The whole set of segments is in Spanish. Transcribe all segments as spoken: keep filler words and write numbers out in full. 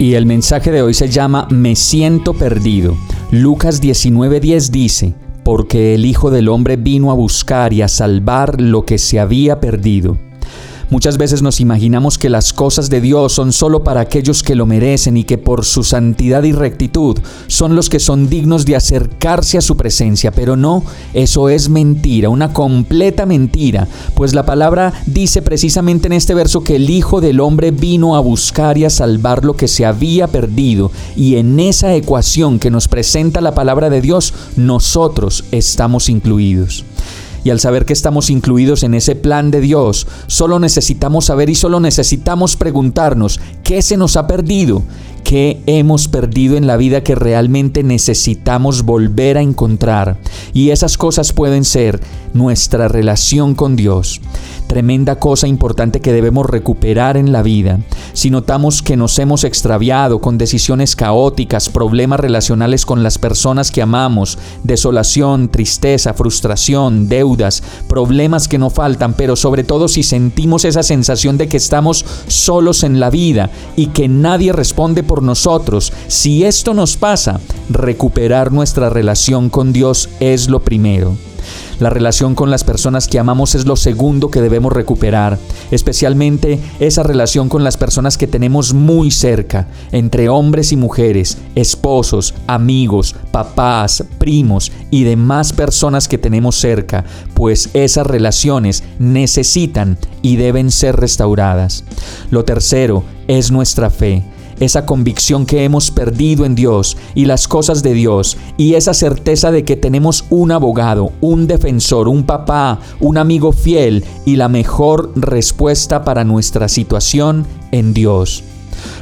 Y el mensaje de hoy se llama Me siento perdido. Lucas diecinueve diez dice: porque el Hijo del Hombre vino a buscar y a salvar lo que se había perdido. Muchas veces nos imaginamos que las cosas de Dios son solo para aquellos que lo merecen y que por su santidad y rectitud son los que son dignos de acercarse a su presencia, pero no, eso es mentira, una completa mentira, pues la palabra dice precisamente en este verso que el Hijo del Hombre vino a buscar y a salvar lo que se había perdido, y en esa ecuación que nos presenta la palabra de Dios, nosotros estamos incluidos. Y al saber que estamos incluidos en ese plan de Dios, solo necesitamos saber y solo necesitamos preguntarnos ¿qué se nos ha perdido? ¿Qué hemos perdido en la vida que realmente necesitamos volver a encontrar? Y esas cosas pueden ser nuestra relación con Dios. Tremenda cosa importante que debemos recuperar en la vida. Si notamos que nos hemos extraviado con decisiones caóticas, problemas relacionales con las personas que amamos, desolación, tristeza, frustración, deudas, problemas que no faltan, pero sobre todo si sentimos esa sensación de que estamos solos en la vida y que nadie responde por nosotros, si esto nos pasa, recuperar nuestra relación con Dios es lo primero. La relación con las personas que amamos es lo segundo que debemos recuperar, especialmente esa relación con las personas que tenemos muy cerca, entre hombres y mujeres, esposos, amigos, papás, primos y demás personas que tenemos cerca, pues esas relaciones necesitan y deben ser restauradas. Lo tercero es nuestra fe. Esa convicción que hemos perdido en Dios y las cosas de Dios y esa certeza de que tenemos un abogado, un defensor, un papá, un amigo fiel y la mejor respuesta para nuestra situación en Dios.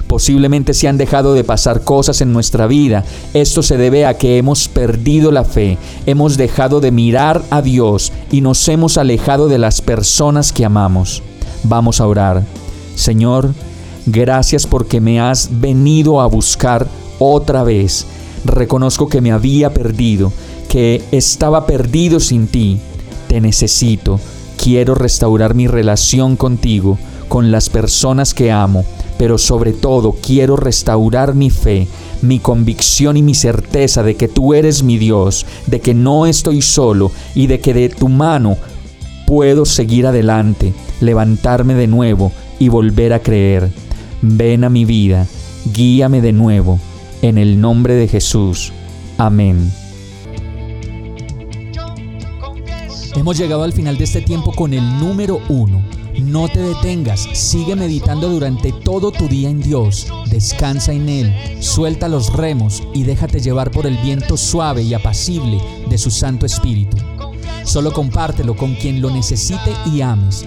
Posiblemente se han dejado de pasar cosas en nuestra vida. Esto se debe a que hemos perdido la fe, hemos dejado de mirar a Dios y nos hemos alejado de las personas que amamos. Vamos a orar. Señor, gracias porque me has venido a buscar otra vez. Reconozco que me había perdido, que estaba perdido sin ti. Te necesito. Quiero restaurar mi relación contigo, con las personas que amo, pero sobre todo quiero restaurar mi fe, mi convicción y mi certeza de que tú eres mi Dios, de que no estoy solo y de que de tu mano puedo seguir adelante, levantarme de nuevo y volver a creer. Ven a mi vida, guíame de nuevo, en el nombre de Jesús. Amén. Hemos llegado al final de este tiempo con el número uno. No te detengas, sigue meditando durante todo tu día en Dios. Descansa en Él, suelta los remos y déjate llevar por el viento suave y apacible de su Santo Espíritu. Solo compártelo con quien lo necesite y ames.